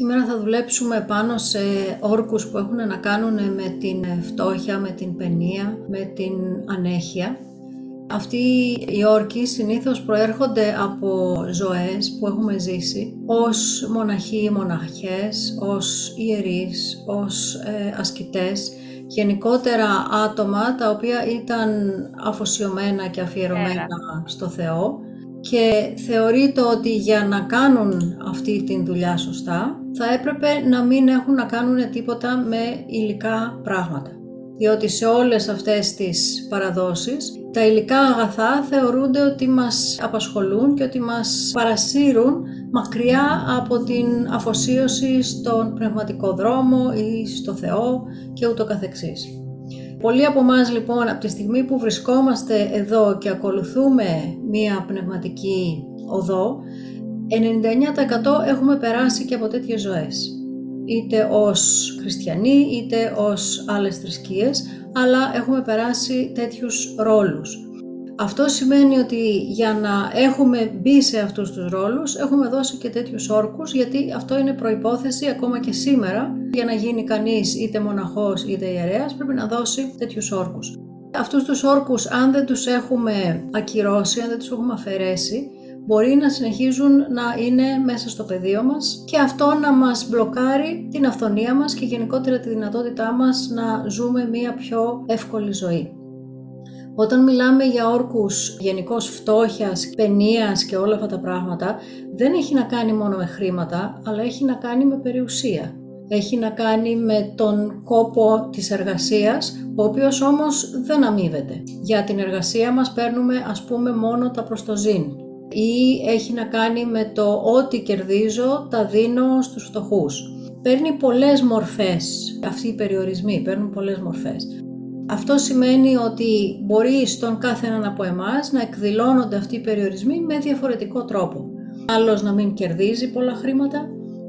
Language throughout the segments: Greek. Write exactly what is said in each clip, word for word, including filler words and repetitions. Σήμερα θα δουλέψουμε πάνω σε όρκους που έχουν να κάνουν με την φτώχεια, με την παινία, με την ανέχεια. Αυτοί οι όρκοι συνήθως προέρχονται από ζωές που έχουμε ζήσει ως μοναχοί ή μοναχές, ως ιερείς, ως ε, ασκητές, γενικότερα άτομα τα οποία ήταν αφοσιωμένα και αφιερωμένα Έρα. στο Θεό και θεωρείται ότι για να κάνουν αυτή την δουλειά σωστά θα έπρεπε να μην έχουν να κάνουν τίποτα με υλικά πράγματα. Διότι σε όλες αυτές τις παραδόσεις τα υλικά αγαθά θεωρούνται ότι μας απασχολούν και ότι μας παρασύρουν μακριά από την αφοσίωση στον πνευματικό δρόμο ή στο Θεό και ούτω καθεξής. Πολλοί από εμάς λοιπόν από τη στιγμή που βρισκόμαστε εδώ και ακολουθούμε μία πνευματική οδό, ενενήντα εννέα τοις εκατό έχουμε περάσει και από τέτοιες ζωές. Είτε ως χριστιανοί, είτε ως άλλες θρησκείες, αλλά έχουμε περάσει τέτοιους ρόλους. Αυτό σημαίνει ότι για να έχουμε μπει σε αυτούς τους ρόλους, έχουμε δώσει και τέτοιους όρκους, γιατί αυτό είναι προϋπόθεση ακόμα και σήμερα. Για να γίνει κανείς είτε μοναχός είτε ιερέας, πρέπει να δώσει τέτοιους όρκους. Αυτούς τους όρκους, αν δεν τους έχουμε ακυρώσει, αν δεν τους έχουμε αφαιρέσει, μπορεί να συνεχίζουν να είναι μέσα στο πεδίο μας και αυτό να μας μπλοκάρει την αυθονία μας και γενικότερα τη δυνατότητά μας να ζούμε μια πιο εύκολη ζωή. Όταν μιλάμε για όρκους γενικώς φτώχειας, παινίας και όλα αυτά τα πράγματα, δεν έχει να κάνει μόνο με χρήματα, αλλά έχει να κάνει με περιουσία. Έχει να κάνει με τον κόπο της εργασίας, ο οποίος όμως δεν αμείβεται. Για την εργασία μας παίρνουμε ας πούμε μόνο τα προστοζήν. Ή έχει να κάνει με το ό,τι κερδίζω τα δίνω στους φτωχούς. Παίρνει πολλές μορφές, αυτοί οι περιορισμοί παίρνουν πολλές μορφές. Αυτό σημαίνει ότι μπορεί στον κάθε έναν από εμάς να εκδηλώνονται αυτοί οι περιορισμοί με διαφορετικό τρόπο. Άλλος να μην κερδίζει πολλά χρήματα,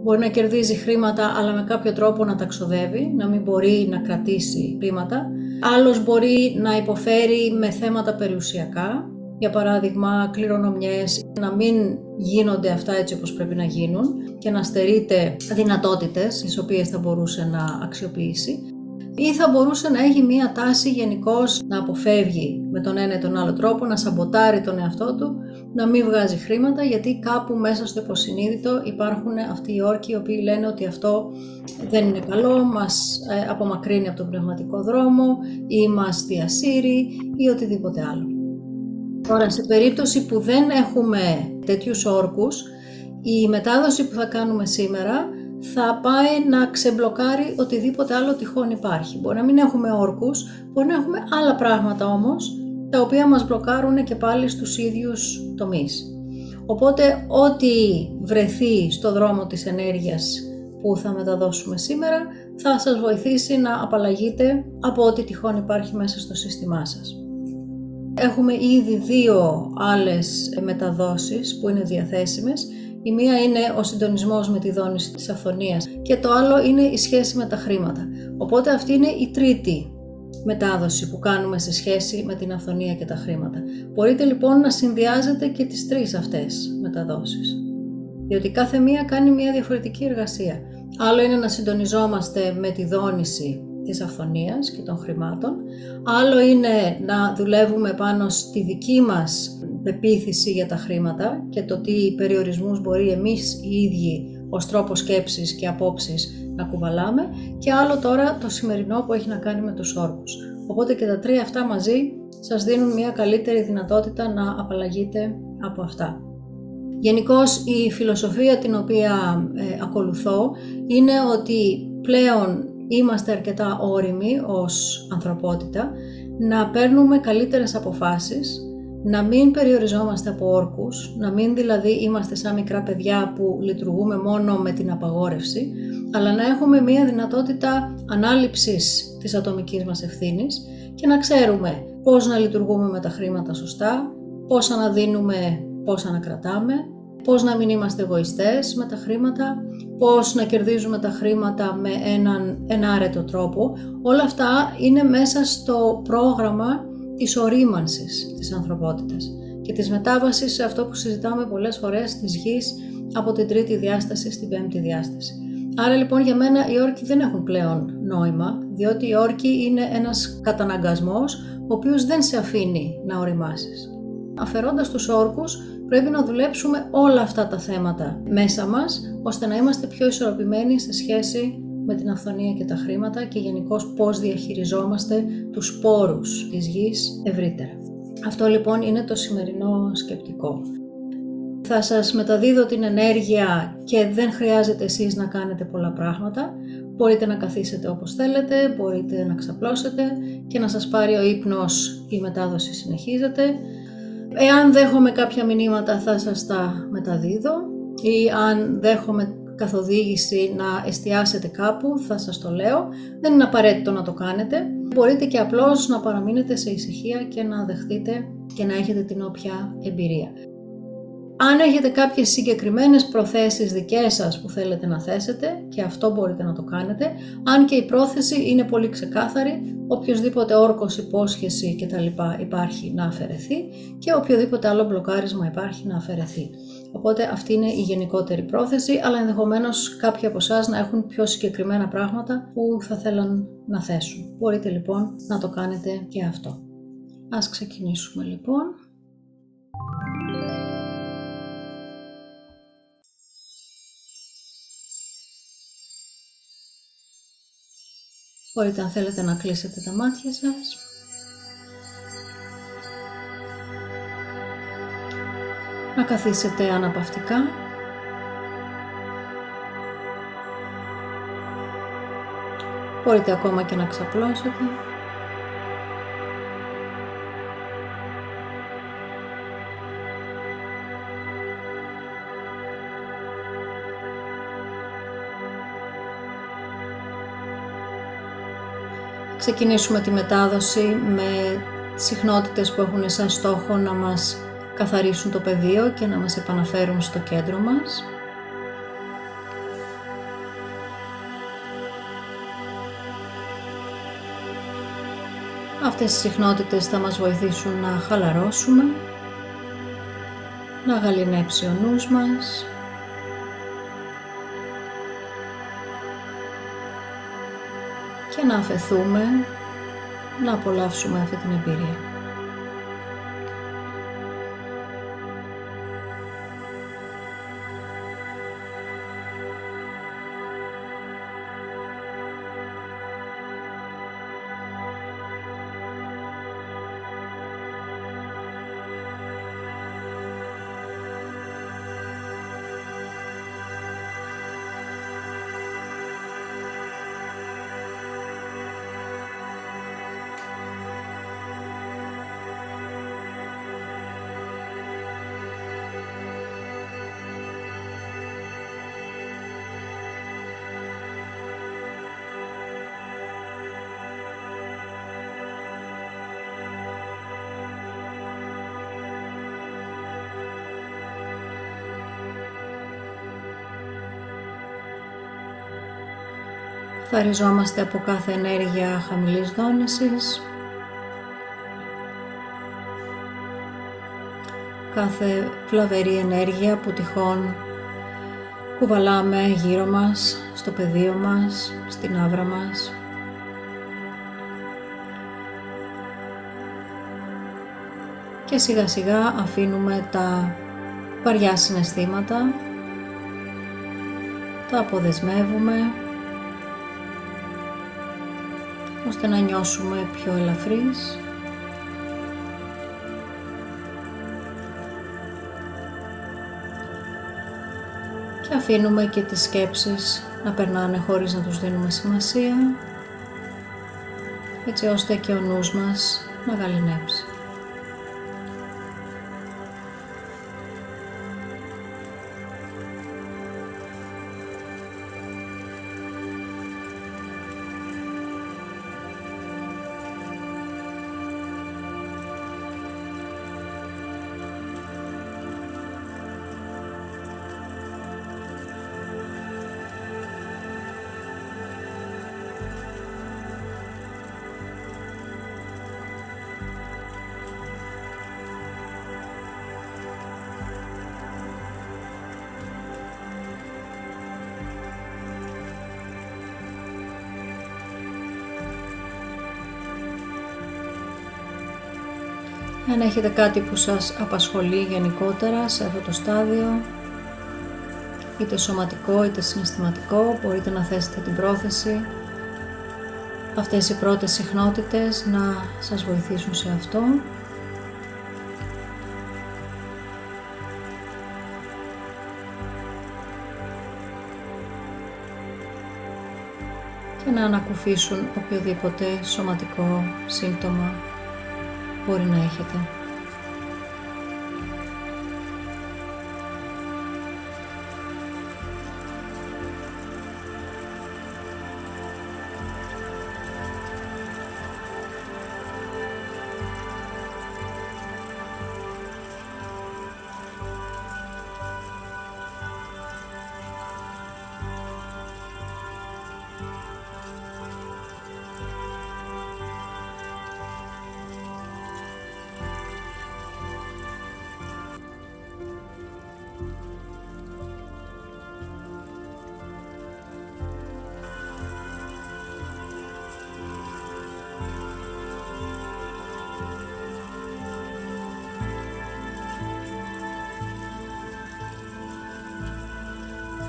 μπορεί να κερδίζει χρήματα αλλά με κάποιο τρόπο να τα ξοδεύει, να μην μπορεί να κρατήσει χρήματα. Άλλος μπορεί να υποφέρει με θέματα περιουσιακά. Για παράδειγμα, κληρονομιές, να μην γίνονται αυτά έτσι όπως πρέπει να γίνουν και να στερείται δυνατότητες τις οποίες θα μπορούσε να αξιοποιήσει ή θα μπορούσε να έχει μία τάση γενικώς να αποφεύγει με τον ένα ή τον άλλο τρόπο, να σαμποτάρει τον εαυτό του, να μην βγάζει χρήματα γιατί κάπου μέσα στο υποσυνείδητο υπάρχουν αυτοί οι όρκοι οι οποίοι λένε ότι αυτό δεν είναι καλό, μας απομακρύνει από τον πνευματικό δρόμο ή μας διασύρει ή οτιδήποτε άλλο. Τώρα, σε περίπτωση που δεν έχουμε τέτοιους όρκους, η μετάδοση που θα κάνουμε σήμερα θα πάει να ξεμπλοκάρει οτιδήποτε άλλο τυχόν υπάρχει. Μπορεί να μην έχουμε όρκους, μπορεί να έχουμε άλλα πράγματα όμως, τα οποία μας μπλοκάρουν και πάλι στους ίδιους τομείς. Οπότε, ό,τι βρεθεί στο δρόμο της ενέργειας που θα μεταδώσουμε σήμερα, θα σας βοηθήσει να απαλλαγείτε από ό,τι τυχόν υπάρχει μέσα στο σύστημά σας. Έχουμε ήδη δύο άλλες μεταδόσεις που είναι διαθέσιμες. Η μία είναι ο συντονισμός με τη δόνηση της αυθονίας και το άλλο είναι η σχέση με τα χρήματα. Οπότε αυτή είναι η τρίτη μετάδοση που κάνουμε σε σχέση με την αυθονία και τα χρήματα. Μπορείτε λοιπόν να συνδυάζετε και τις τρεις αυτές μεταδόσεις, διότι κάθε μία κάνει μία διαφορετική εργασία. Άλλο είναι να συντονιζόμαστε με τη δόνηση της αυθονίας και των χρημάτων. Άλλο είναι να δουλεύουμε πάνω στη δική μας πεποίθηση για τα χρήματα και το τι περιορισμούς μπορεί εμείς οι ίδιοι ως τρόπο σκέψης και απόψης να κουβαλάμε και άλλο τώρα το σημερινό που έχει να κάνει με τους όρκους. Οπότε και τα τρία αυτά μαζί σας δίνουν μια καλύτερη δυνατότητα να απαλλαγείτε από αυτά. Γενικώς η φιλοσοφία την οποία ε, ακολουθώ είναι ότι πλέον είμαστε αρκετά όριμοι ως ανθρωπότητα να παίρνουμε καλύτερες αποφάσεις, να μην περιοριζόμαστε από όρκους, να μην δηλαδή είμαστε σαν μικρά παιδιά που λειτουργούμε μόνο με την απαγόρευση, αλλά να έχουμε μία δυνατότητα ανάληψης της ατομικής μας ευθύνης και να ξέρουμε πώς να λειτουργούμε με τα χρήματα σωστά, πώς αναδίνουμε, πώς ανακρατάμε, πώς να μην είμαστε εγωιστές με τα χρήματα, πώς να κερδίζουμε τα χρήματα με έναν ενάρετο τρόπο. Όλα αυτά είναι μέσα στο πρόγραμμα της ορίμανσης της ανθρωπότητας και της μετάβασης σε αυτό που συζητάμε πολλές φορές της γης από την τρίτη διάσταση στην πέμπτη διάσταση. Άρα λοιπόν για μένα οι όρκοι δεν έχουν πλέον νόημα, διότι οι όρκοι είναι ένας καταναγκασμός ο οποίος δεν σε αφήνει να οριμάσεις. Αφαιρώντας τους όρκους, πρέπει να δουλέψουμε όλα αυτά τα θέματα μέσα μας, ώστε να είμαστε πιο ισορροπημένοι σε σχέση με την αυθονία και τα χρήματα και γενικώς πώς διαχειριζόμαστε τους πόρους της γης ευρύτερα. Αυτό λοιπόν είναι το σημερινό σκεπτικό. Θα σας μεταδίδω την ενέργεια και δεν χρειάζεται εσείς να κάνετε πολλά πράγματα. Μπορείτε να καθίσετε όπως θέλετε, μπορείτε να ξαπλώσετε και να σας πάρει ο ύπνος, η μετάδοση συνεχίζεται. Εάν δέχομαι κάποια μηνύματα θα σας τα μεταδίδω ή αν δέχομαι καθοδήγηση να εστιάσετε κάπου θα σας το λέω. Δεν είναι απαραίτητο να το κάνετε. Μπορείτε και απλώς να παραμείνετε σε ησυχία και να δεχτείτε και να έχετε την όποια εμπειρία. Αν έχετε κάποιες συγκεκριμένες προθέσεις δικές σας που θέλετε να θέσετε, και αυτό μπορείτε να το κάνετε, αν και η πρόθεση είναι πολύ ξεκάθαρη, οποιοσδήποτε όρκος, υπόσχεση κτλ. Υπάρχει να αφαιρεθεί και οποιοδήποτε άλλο μπλοκάρισμα υπάρχει να αφαιρεθεί. Οπότε αυτή είναι η γενικότερη πρόθεση, αλλά ενδεχομένως κάποιοι από εσάς να έχουν πιο συγκεκριμένα πράγματα που θα θέλαν να θέσουν. Μπορείτε λοιπόν να το κάνετε και αυτό. Ας ξεκινήσουμε λοιπόν. Μπορείτε αν θέλετε να κλείσετε τα μάτια σας. Να καθίσετε αναπαυτικά. Μπορείτε ακόμα και να ξαπλώσετε. Ξεκινήσουμε τη μετάδοση με συχνότητες που έχουν σαν στόχο να μας καθαρίσουν το πεδίο και να μας επαναφέρουν στο κέντρο μας. Αυτές οι συχνότητες θα μας βοηθήσουν να χαλαρώσουμε, να γαληνέψει ο νους μας, και να αφεθούμε, να απολαύσουμε αυτή την εμπειρία. Καθαριζόμαστε από κάθε ενέργεια χαμηλής δόνησης, κάθε βλαβερή ενέργεια που τυχόν κουβαλάμε γύρω μας, στο πεδίο μας, στην άβρα μας. Και σιγά σιγά αφήνουμε τα βαριά συναισθήματα, τα αποδεσμεύουμε, ώστε να νιώσουμε πιο ελαφρύς. Και αφήνουμε και τις σκέψεις να περνάνε χωρίς να τους δίνουμε σημασία, έτσι ώστε και ο νους μας να γαληνέψει. Αν έχετε κάτι που σας απασχολεί γενικότερα σε αυτό το στάδιο, είτε σωματικό είτε συναισθηματικό, μπορείτε να θέσετε την πρόθεση αυτές οι πρώτες συχνότητες να σας βοηθήσουν σε αυτό. Και να ανακουφίσουν οποιοδήποτε σωματικό σύμπτωμα μπορεί να έχετε.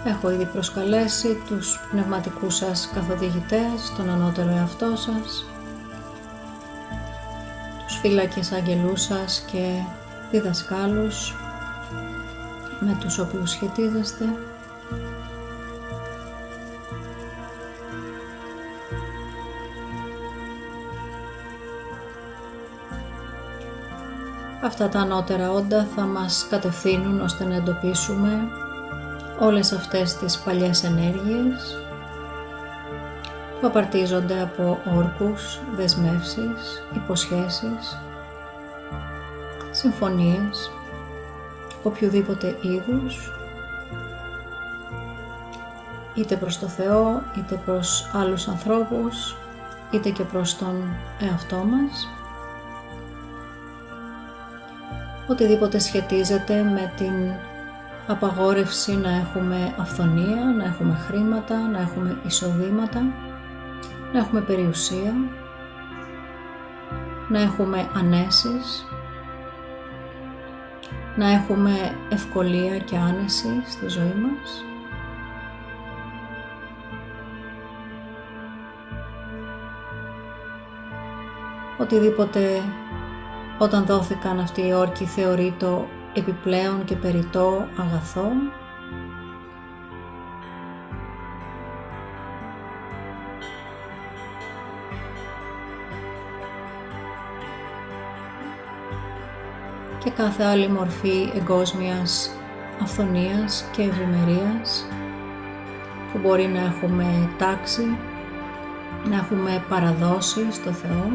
Έχω ήδη προσκαλέσει τους πνευματικούς σας καθοδηγητές, τον ανώτερο εαυτό σας, τους φύλακες αγγελούς σας και διδασκάλους με τους οποίους σχετίζεστε. Αυτά τα ανώτερα όντα θα μας κατευθύνουν ώστε να εντοπίσουμε όλες αυτές τις παλιές ενέργειες που απαρτίζονται από όρκους, δεσμεύσεις, υποσχέσεις, συμφωνίες, οποιοδήποτε είδους, είτε προς το Θεό, είτε προς άλλους ανθρώπους, είτε και προς τον εαυτό μας. Οτιδήποτε σχετίζεται με την απαγόρευση να έχουμε αυθονία, να έχουμε χρήματα, να έχουμε εισοδήματα, να έχουμε περιουσία, να έχουμε ανέσεις, να έχουμε ευκολία και άνεση στη ζωή μας. Οτιδήποτε όταν δόθηκαν αυτοί οι όρκοι θεωρεί το επιπλέον και περιττό αγαθό. Και κάθε άλλη μορφή εγκόσμιας αυθονίας και ευημερίας που μπορεί να έχουμε τάξη, να έχουμε παραδώσει στο Θεό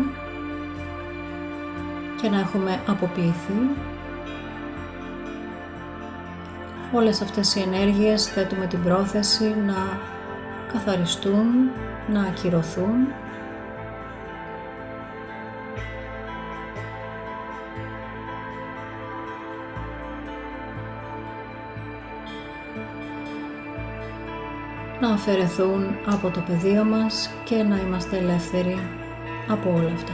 και να έχουμε αποποιηθεί. Όλες αυτές οι ενέργειες θέτουμε την πρόθεση να καθαριστούν, να ακυρωθούν. Να αφαιρεθούν από το πεδίο μας και να είμαστε ελεύθεροι από όλα αυτά.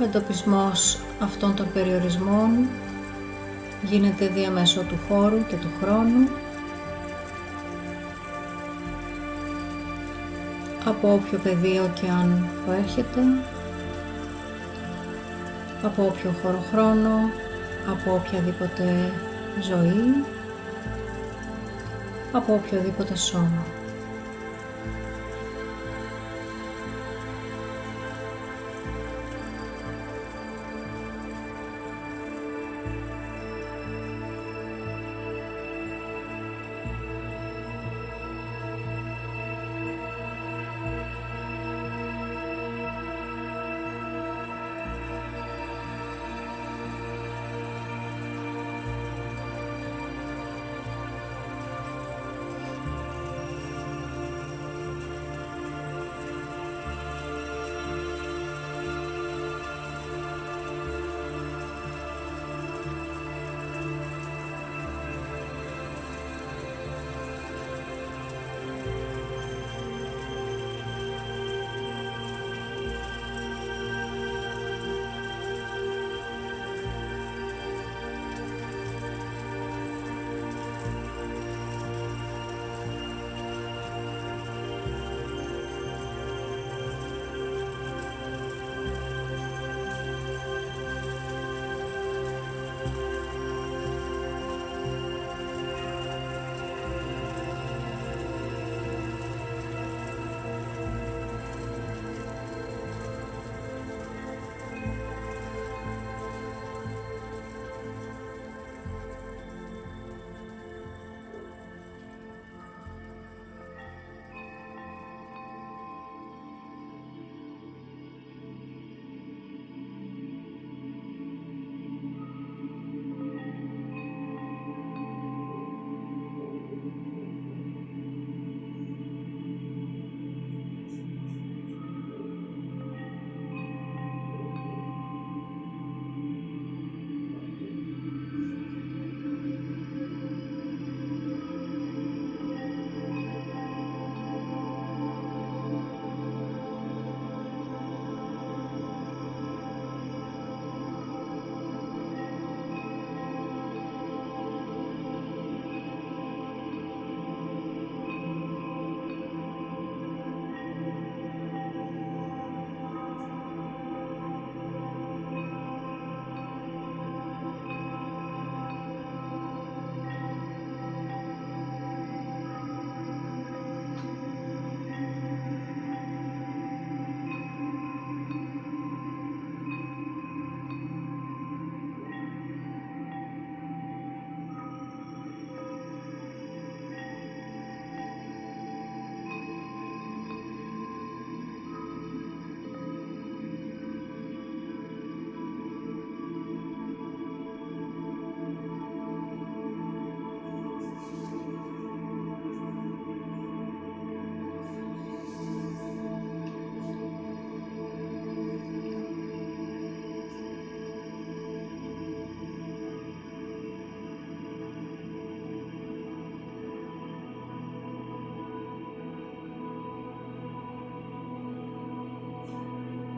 Ο εντοπισμός αυτών των περιορισμών γίνεται διαμέσου του χώρου και του χρόνου, από όποιο πεδίο και αν προέρχεται, από όποιο χώρο χρόνο, από οποιαδήποτε ζωή, από οποιοδήποτε σώμα.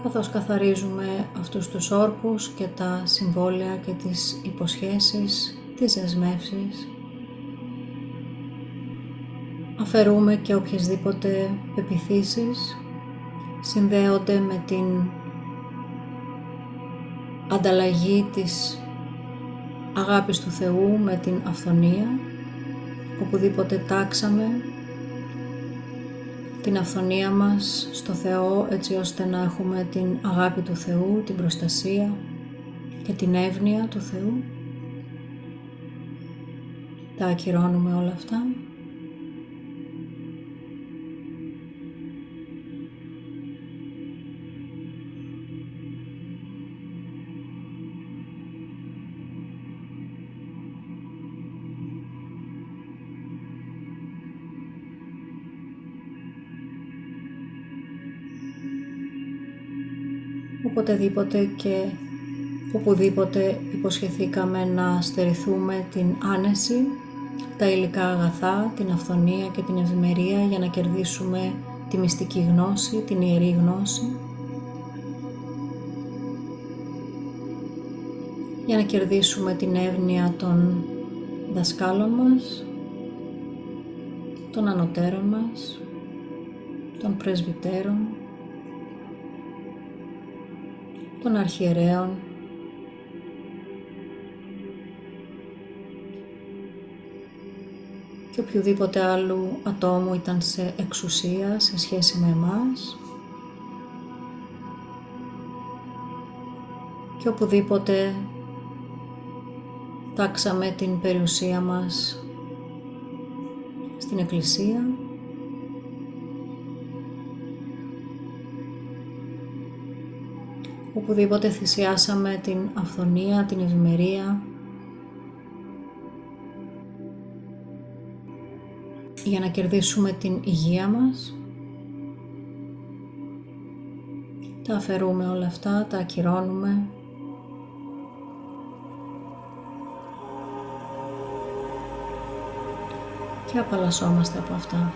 Καθώς καθαρίζουμε αυτούς τους όρκους και τα συμβόλαια και τις υποσχέσεις, τις δεσμεύσεις, αφαιρούμε και οποιασδήποτε πεποιθήσεις συνδέονται με την ανταλλαγή της αγάπης του Θεού με την αυθονία, οπουδήποτε τάξαμε την αυθονία μας στο Θεό, έτσι ώστε να έχουμε την αγάπη του Θεού, την προστασία και την εύνοια του Θεού. Τα ακυρώνουμε όλα αυτά. Οποτεδήποτε και οπουδήποτε υποσχεθήκαμε να στερηθούμε την άνεση, τα υλικά αγαθά, την αυθονία και την ευημερία για να κερδίσουμε τη μυστική γνώση, την ιερή γνώση, για να κερδίσουμε την εύνοια των δασκάλων μας, των ανωτέρων μας, των πρεσβυτέρων, των αρχιερέων, και οποιοδήποτε άλλου ατόμου ήταν σε εξουσία σε σχέση με εμάς, και οπουδήποτε τάξαμε την περιουσία μας στην Εκκλησία, οπουδήποτε θυσιάσαμε την αυθονία, την ευημερία, για να κερδίσουμε την υγεία μας. Τα αφαιρούμε όλα αυτά, τα ακυρώνουμε. Και απαλλασσόμαστε από αυτά.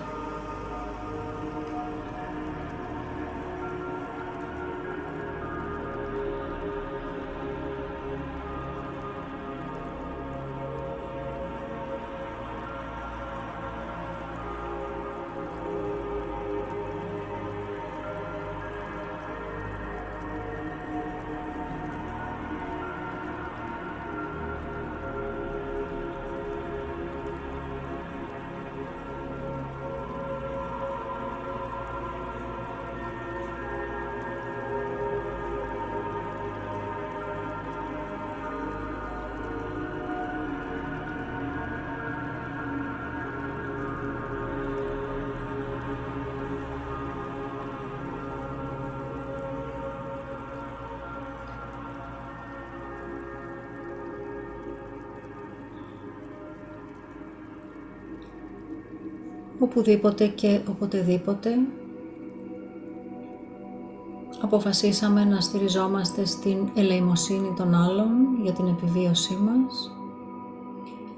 Οπουδήποτε και οποτεδήποτε αποφασίσαμε να στηριζόμαστε στην ελεημοσύνη των άλλων για την επιβίωσή μας,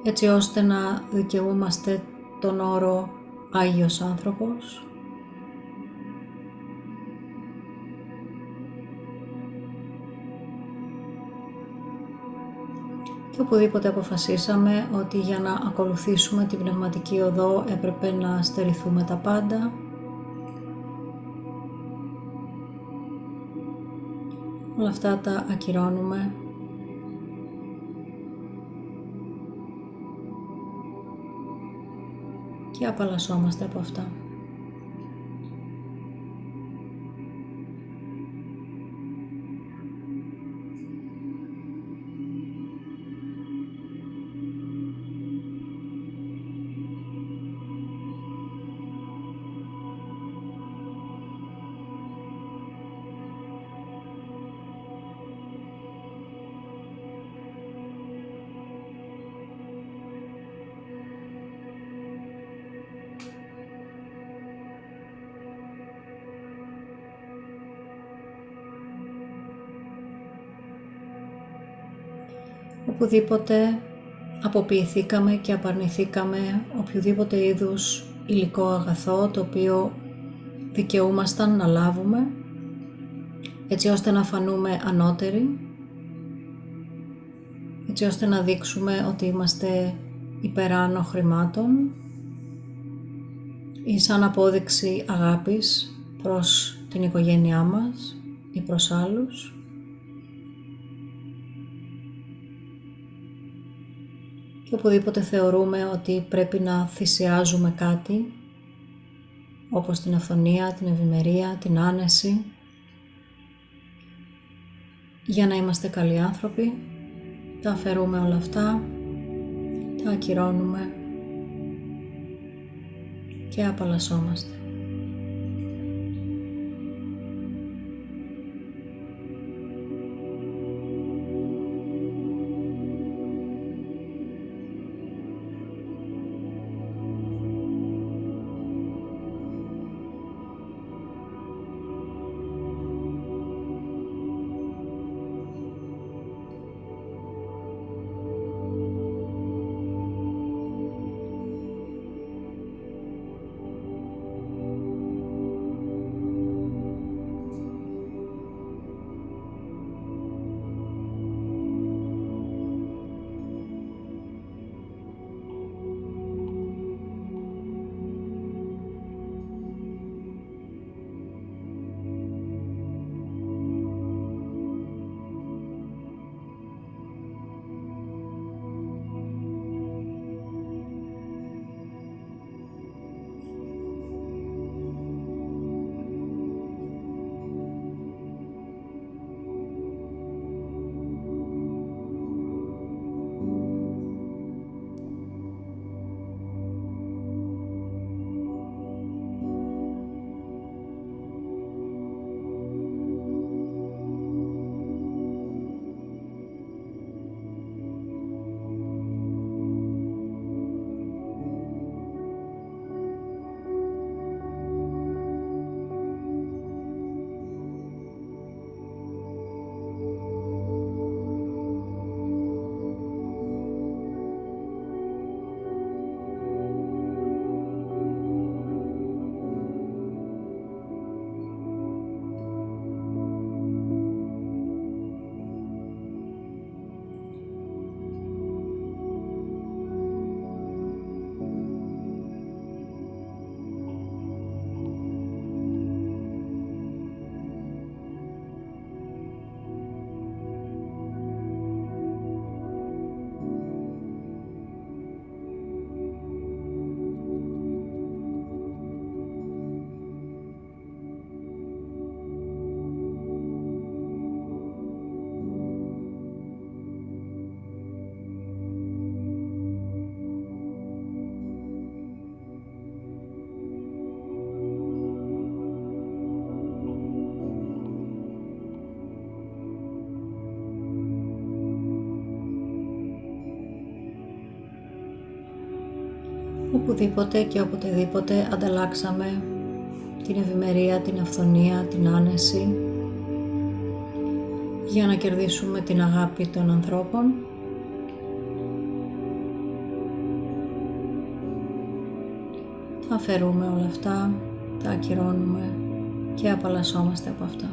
έτσι ώστε να δικαιούμαστε τον όρο Άγιος Άνθρωπος, και οπουδήποτε αποφασίσαμε ότι για να ακολουθήσουμε την πνευματική οδό έπρεπε να στερηθούμε τα πάντα, όλα αυτά τα ακυρώνουμε και απαλλασσόμαστε από αυτά. Οπουδήποτε αποποιηθήκαμε και απαρνηθήκαμε οποιοδήποτε είδους υλικό αγαθό το οποίο δικαιούμασταν να λάβουμε, έτσι ώστε να φανούμε ανώτεροι, έτσι ώστε να δείξουμε ότι είμαστε υπεράνω χρημάτων, ή σαν απόδειξη αγάπης προς την οικογένειά μας ή προς άλλους. Και οπουδήποτε θεωρούμε ότι πρέπει να θυσιάζουμε κάτι, όπως την αυθονία, την ευημερία, την άνεση, για να είμαστε καλοί άνθρωποι, τα αφαιρούμε όλα αυτά, τα ακυρώνουμε και απαλλασσόμαστε. Οπουδήποτε και οποτεδήποτε ανταλλάξαμε την ευημερία, την αυθονία, την άνεση για να κερδίσουμε την αγάπη των ανθρώπων. Τα αφαιρούμε όλα αυτά, τα ακυρώνουμε και απαλλασσόμαστε από αυτά.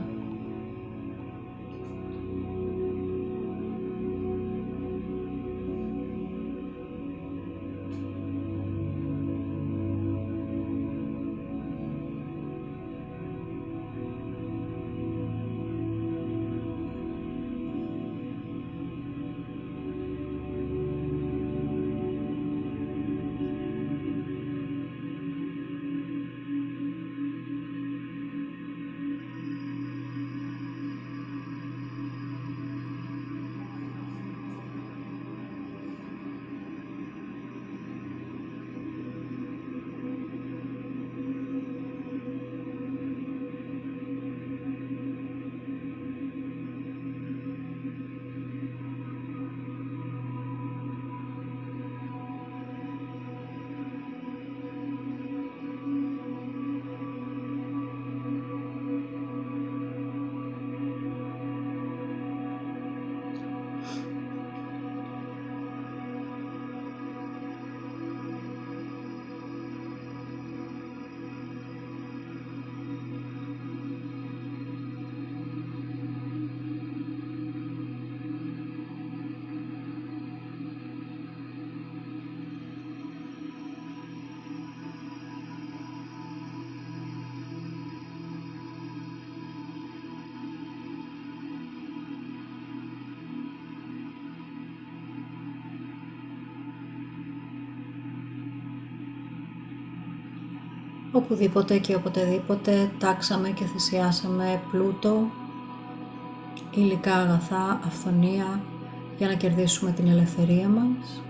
Οπουδήποτε και οποτεδήποτε τάξαμε και θυσιάσαμε πλούτο, υλικά αγαθά, αυθονία, για να κερδίσουμε την ελευθερία μας.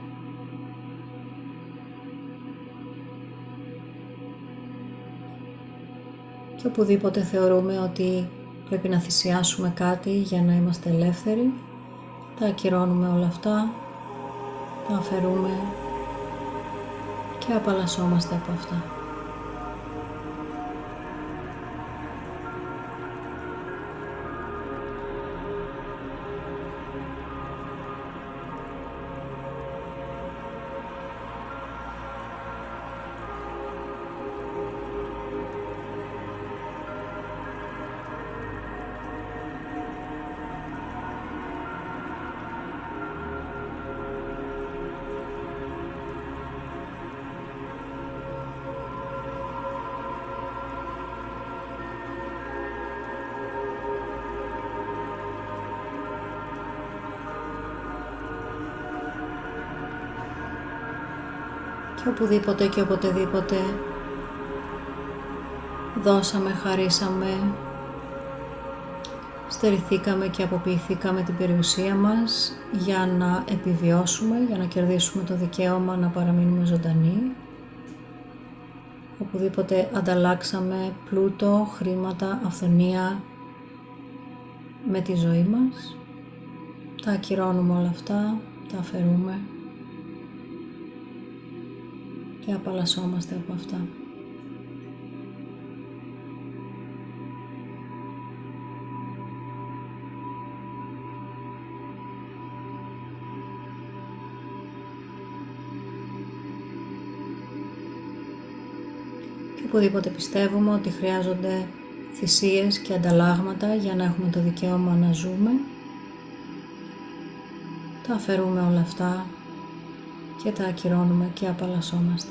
Και οπουδήποτε θεωρούμε ότι πρέπει να θυσιάσουμε κάτι για να είμαστε ελεύθεροι, τα ακυρώνουμε όλα αυτά, τα αφαιρούμε και απαλλασσόμαστε από αυτά. Και οπουδήποτε και οποτεδήποτε δώσαμε, χαρίσαμε, στερηθήκαμε και αποποιηθήκαμε την περιουσία μας για να επιβιώσουμε, για να κερδίσουμε το δικαίωμα να παραμείνουμε ζωντανοί. Οπουδήποτε ανταλλάξαμε πλούτο, χρήματα, αυθονία με τη ζωή μας, τα ακυρώνουμε όλα αυτά, τα αφαιρούμε και απαλλασσόμαστε από αυτά. Και οπουδήποτε πιστεύουμε ότι χρειάζονται θυσίες και ανταλλάγματα για να έχουμε το δικαίωμα να ζούμε, τα αφαιρούμε όλα αυτά και τα ακυρώνουμε και απαλλασσόμαστε.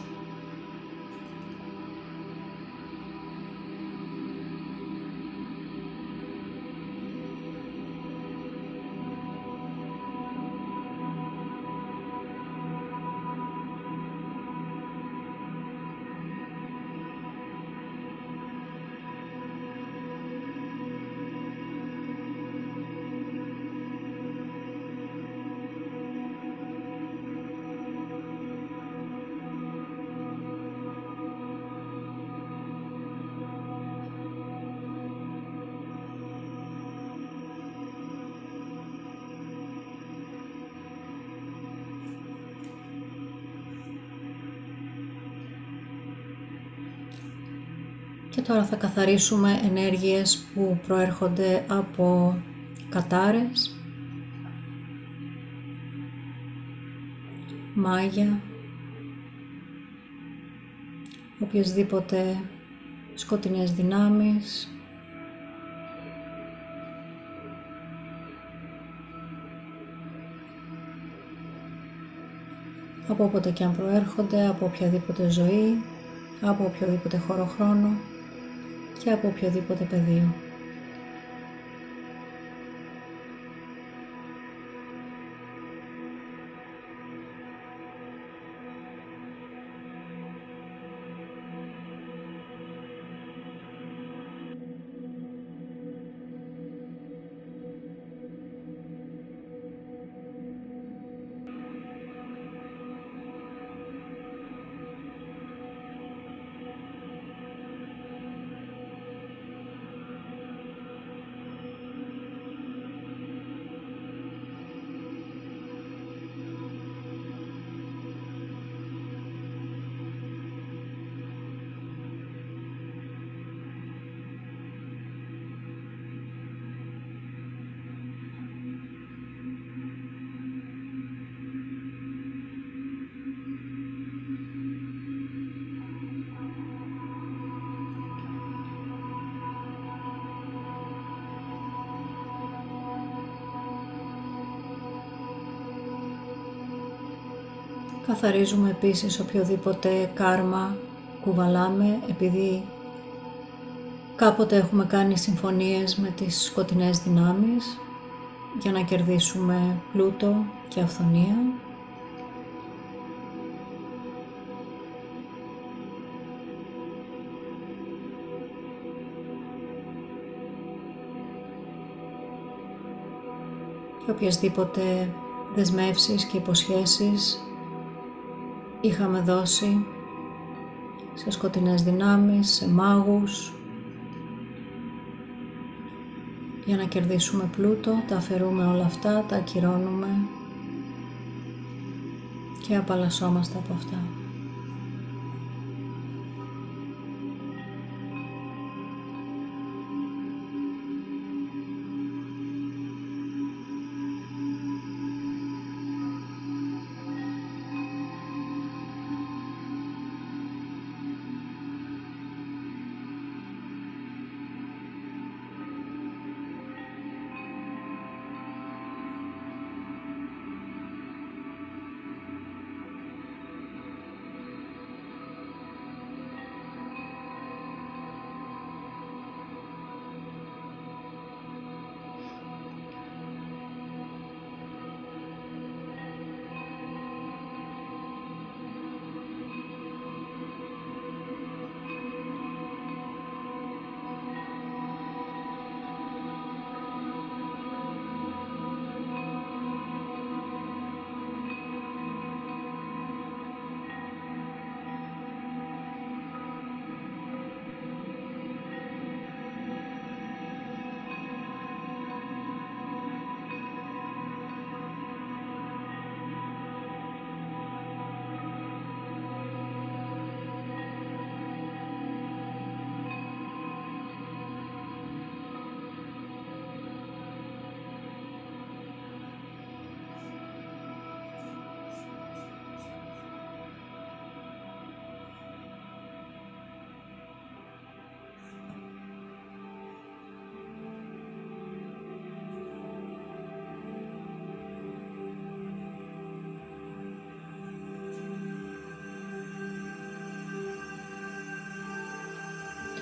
Και τώρα θα καθαρίσουμε ενέργειες που προέρχονται από κατάρες, μάγια, οποιασδήποτε σκοτεινές δυνάμεις, από όποτε και αν προέρχονται, από οποιαδήποτε ζωή, από οποιοδήποτε χώρο-χρόνο και από οποιοδήποτε πεδίο. Καθαρίζουμε επίσης οποιοδήποτε κάρμα κουβαλάμε, επειδή κάποτε έχουμε κάνει συμφωνίες με τις σκοτεινές δυνάμεις για να κερδίσουμε πλούτο και αυθονία. Και οποιασδήποτε δεσμεύσεις και υποσχέσεις είχαμε δώσει σε σκοτεινές δυνάμεις, σε μάγους, για να κερδίσουμε πλούτο, τα αφαιρούμε όλα αυτά, τα ακυρώνουμε και απαλλασσόμαστε από αυτά.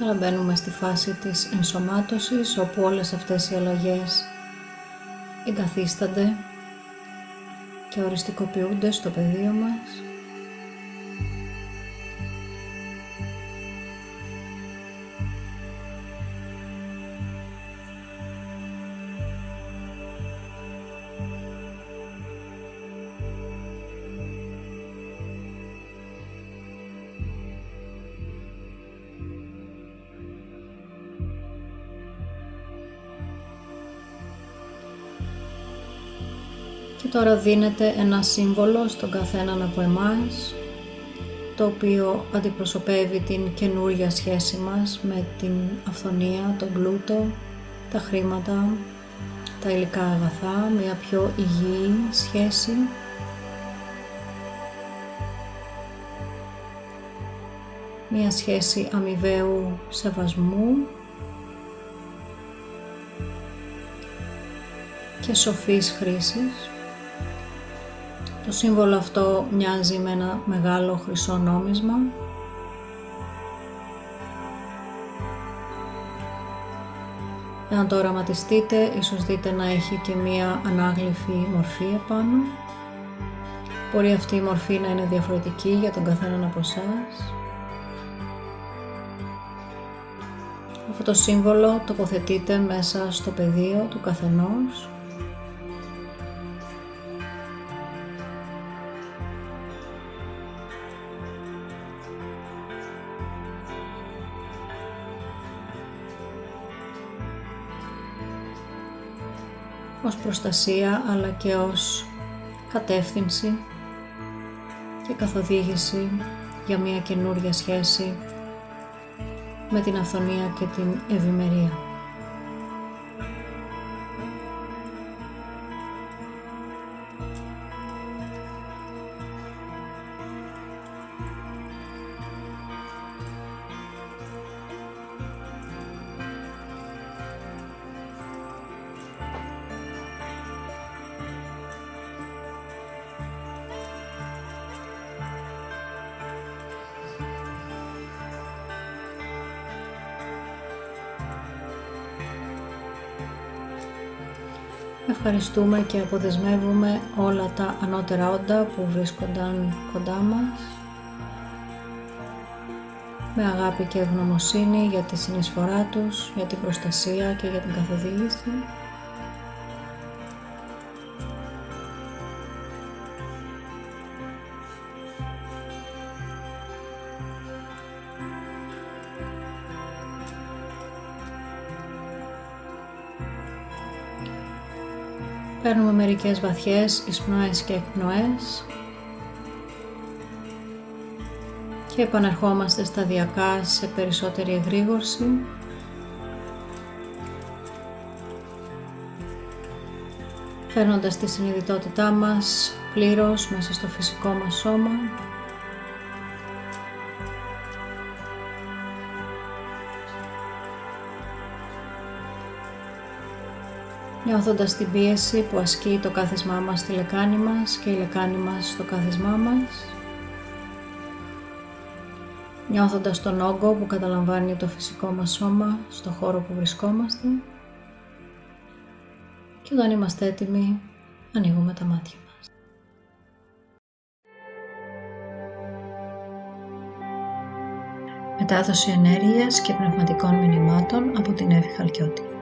Τώρα μπαίνουμε στη φάση της ενσωμάτωσης, όπου όλες αυτές οι αλλαγές εγκαθίστανται και οριστικοποιούνται στο πεδίο μας. Τώρα δίνεται ένα σύμβολο στον καθέναν από εμάς το οποίο αντιπροσωπεύει την καινούρια σχέση μας με την αυθονία, τον πλούτο, τα χρήματα, τα υλικά αγαθά, μια πιο υγιή σχέση. Μια σχέση αμοιβαίου σεβασμού και σοφής χρήσης. Το σύμβολο αυτό μοιάζει με ένα μεγάλο χρυσό νόμισμα. Εάν το οραματιστείτε, ίσως δείτε να έχει και μία ανάγλυφη μορφή επάνω. Μπορεί αυτή η μορφή να είναι διαφορετική για τον καθέναν από εσάς. Αυτό το σύμβολο τοποθετείτε μέσα στο πεδίο του καθενός. Ως προστασία αλλά και ως κατεύθυνση και καθοδήγηση για μια καινούρια σχέση με την αυθονία και την ευημερία. Ευχαριστούμε και αποδεσμεύουμε όλα τα ανώτερα όντα που βρίσκονταν κοντά μας με αγάπη και ευγνωμοσύνη για τη συνεισφορά τους, για την προστασία και για την καθοδήγηση. Παίρνουμε μερικές βαθιές εισπνοές και εκπνοές και επαναρχόμαστε σταδιακά σε περισσότερη εγρήγορση. Φέρνοντας τη συνειδητότητά μας πλήρως μέσα στο φυσικό μας σώμα. Νιώθοντας την πίεση που ασκεί το κάθισμά μας στη λεκάνη μας και η λεκάνη μας στο κάθισμά μας. Νιώθοντας τον όγκο που καταλαμβάνει το φυσικό μας σώμα στο χώρο που βρισκόμαστε. Και όταν είμαστε έτοιμοι, ανοίγουμε τα μάτια μας. Μετάδοση ενέργειας και πνευματικών μηνυμάτων από την Εύη Χαλκιώτη.